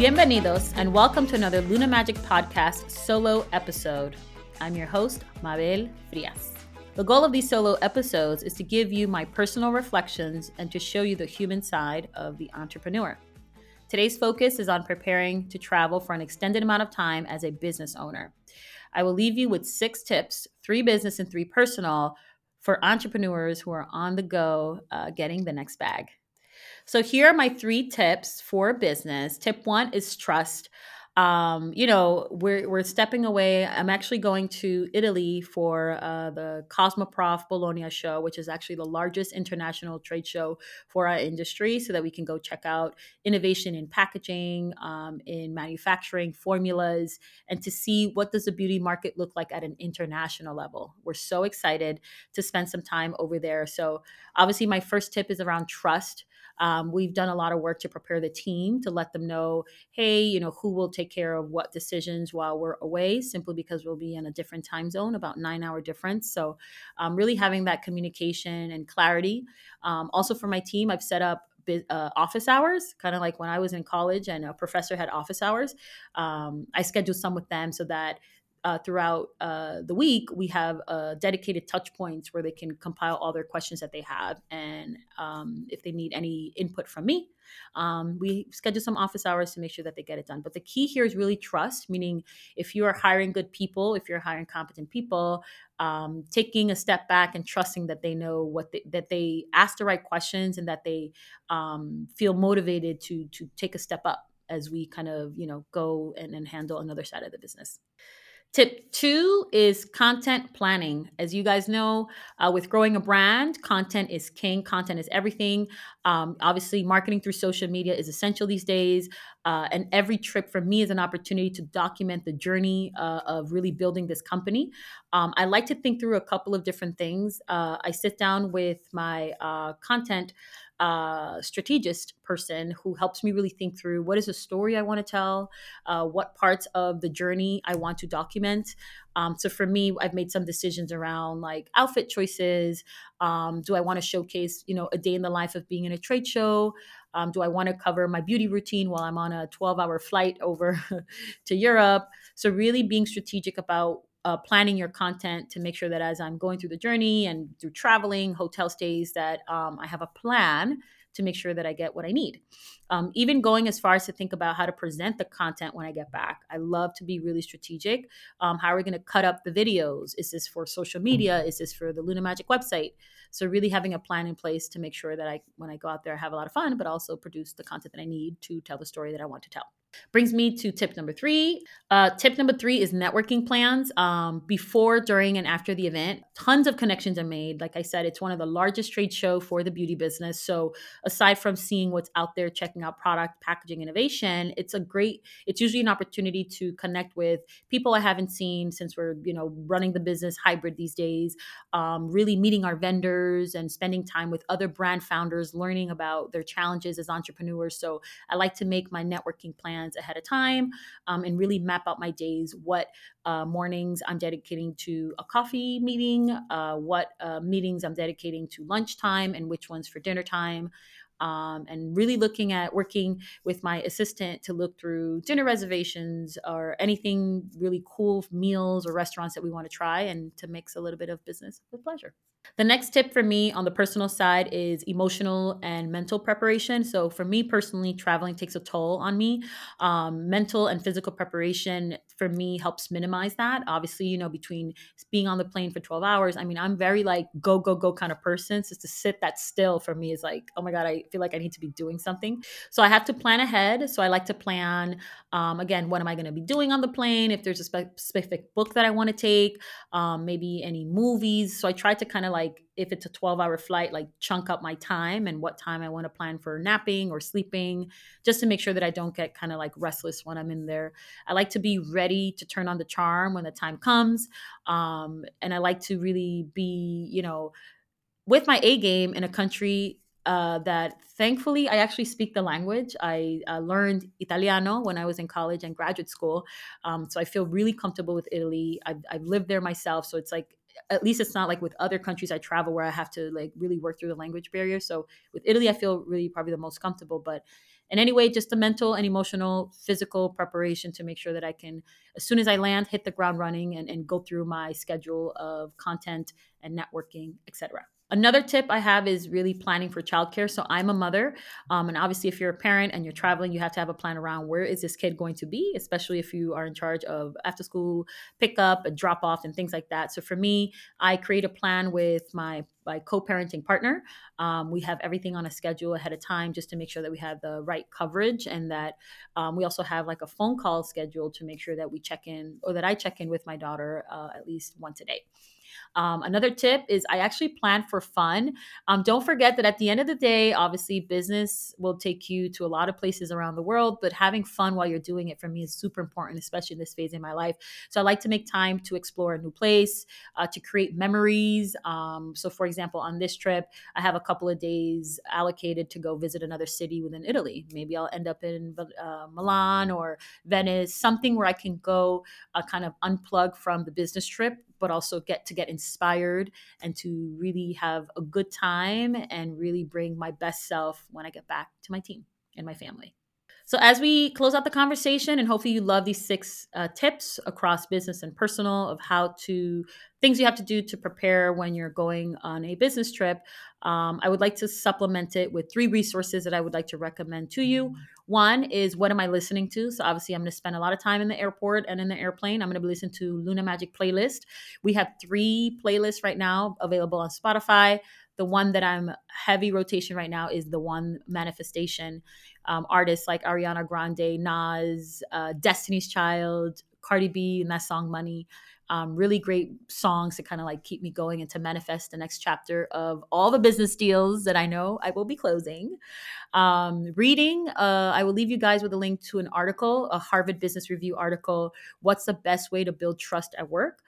Bienvenidos and welcome to another Luna Magic podcast solo episode. I'm your host, Mabel Frias. The goal of these solo episodes is to give you my personal reflections and to show you the human side of the entrepreneur. Today's focus is on preparing to travel for an extended amount of time as a business owner. I will leave you with 6 tips, 3 business and 3 personal, for entrepreneurs who are on the go getting the next bag. So here are my 3 tips for business. Tip 1 is trust. We're stepping away. I'm actually going to Italy for the Cosmoprof Bologna show, which is actually the largest international trade show for our industry, so that we can go check out innovation in packaging, in manufacturing, formulas, and to see what does the beauty market look like at an international level. We're so excited to spend some time over there. So obviously my first tip is around trust. We've done a lot of work to prepare the team to let them know, hey, who will take care of what decisions while we're away, simply because we'll be in a different time zone, about 9-hour difference. So really having that communication and clarity. Also for my team, I've set up office hours, kind of like when I was in college and a professor had office hours. I scheduled some with them so that throughout the week, we have dedicated touch points where they can compile all their questions that they have. And if they need any input from me, we schedule some office hours to make sure that they get it done. But the key here is really trust, meaning if you are hiring good people, if you're hiring competent people, taking a step back and trusting that they know that they ask the right questions and that they feel motivated to take a step up as we kind of, go and handle another side of the business. Tip 2 is content planning. As you guys know, with growing a brand, content is king. Content is everything. Obviously, marketing through social media is essential these days. And every trip for me is an opportunity to document the journey of really building this company. I like to think through a couple of different things. I sit down with my content strategist person who helps me really think through what is the story I want to tell, what parts of the journey I want to document. So for me, I've made some decisions around like outfit choices. Do I want to showcase, a day in the life of being in a trade show? Do I want to cover my beauty routine while I'm on a 12-hour flight over to Europe? So really being strategic about planning your content to make sure that as I'm going through the journey and through traveling, hotel stays, that I have a plan to make sure that I get what I need. Even going as far as to think about how to present the content when I get back. I love to be really strategic. How are we going to cut up the videos? Is this for social media? Is this for the Luna Magic website? So really having a plan in place to make sure that when I go out there, I have a lot of fun, but also produce the content that I need to tell the story that I want to tell. Brings me to tip number 3. Tip number 3 is networking plans before, during, and after the event. Tons of connections are made. Like I said, it's one of the largest trade show for the beauty business. So aside from seeing what's out there, checking out product, packaging, innovation, it's usually an opportunity to connect with people I haven't seen since we're, running the business hybrid these days, really meeting our vendors and spending time with other brand founders, learning about their challenges as entrepreneurs. So I like to make my networking plans ahead of time and really map out my days, what mornings I'm dedicating to a coffee meeting, what meetings I'm dedicating to lunchtime and which ones for dinner time. And really looking at working with my assistant to look through dinner reservations or anything really cool meals or restaurants that we want to try and to mix a little bit of business with pleasure. The next tip for me on the personal side is emotional and mental preparation. So for me personally, traveling takes a toll on me. Mental and physical preparation for me helps minimize that. Obviously, between being on the plane for 12 hours, I'm very like go, go, go kind of person. So to sit that still for me is like, oh my God, I feel like I need to be doing something. So I have to plan ahead. So I like to plan, again, what am I going to be doing on the plane? If there's a specific book that I want to take, maybe any movies. So I try to kind of like, if it's a 12-hour flight, like chunk up my time and what time I want to plan for napping or sleeping, just to make sure that I don't get kind of like restless when I'm in there. I like to be ready to turn on the charm when the time comes. And I like to really be, with my A game in a country that thankfully I actually speak the language. I learned Italiano when I was in college and graduate school. So I feel really comfortable with Italy. I've lived there myself. So it's like, at least it's not like with other countries I travel where I have to like really work through the language barrier. So with Italy, I feel really probably the most comfortable, but And anyway, just the mental and emotional, physical preparation to make sure that I can, as soon as I land, hit the ground running and go through my schedule of content and networking, etc. Another tip I have is really planning for childcare. So I'm a mother, and obviously if you're a parent and you're traveling, you have to have a plan around where is this kid going to be, especially if you are in charge of after school pickup and drop off and things like that. So for me, I create a plan with my co-parenting partner. We have everything on a schedule ahead of time just to make sure that we have the right coverage, and that we also have like a phone call scheduled to make sure that we check in, or that I check in with my daughter at least once a day. Another tip is I actually plan for fun. Don't forget that at the end of the day, obviously business will take you to a lot of places around the world, but having fun while you're doing it for me is super important, especially in this phase in my life. So I like to make time to explore a new place, to create memories. So for example, on this trip, I have a couple of days allocated to go visit another city within Italy. Maybe I'll end up in Milan or Venice, something where I can go kind of unplug from the business trip, but also get inspired and to really have a good time and really bring my best self when I get back to my team and my family. So as we close out the conversation, and hopefully you love these 6 tips across business and personal of how to, things you have to do to prepare when you're going on a business trip, I would like to supplement it with 3 resources that I would like to recommend to you. One is, what am I listening to? So obviously I'm going to spend a lot of time in the airport and in the airplane. I'm going to be listening to Luna Magic playlist. We have 3 playlists right now available on Spotify. The one that I'm heavy rotation right now is the One Manifestation. Artists like Ariana Grande, Nas, Destiny's Child, Cardi B, and that song Money. Really great songs to kind of like keep me going and to manifest the next chapter of all the business deals that I know I will be closing. Reading, I will leave you guys with a link to an article, a Harvard Business Review article, What's the Best Way to Build Trust at Work?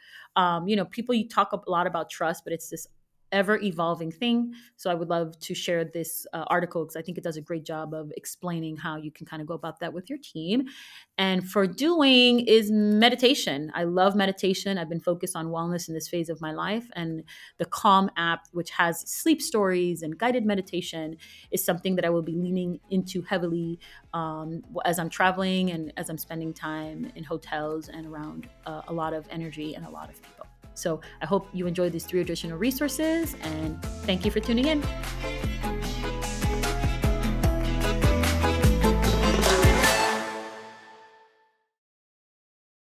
People, you talk a lot about trust, but it's this ever-evolving thing. So I would love to share this article because I think it does a great job of explaining how you can kind of go about that with your team. And for doing is meditation. I love meditation. I've been focused on wellness in this phase of my life, and the Calm app, which has sleep stories and guided meditation, is something that I will be leaning into heavily as I'm traveling and as I'm spending time in hotels and around a lot of energy and a lot of people. So I hope you enjoyed these 3 additional resources, and thank you for tuning in.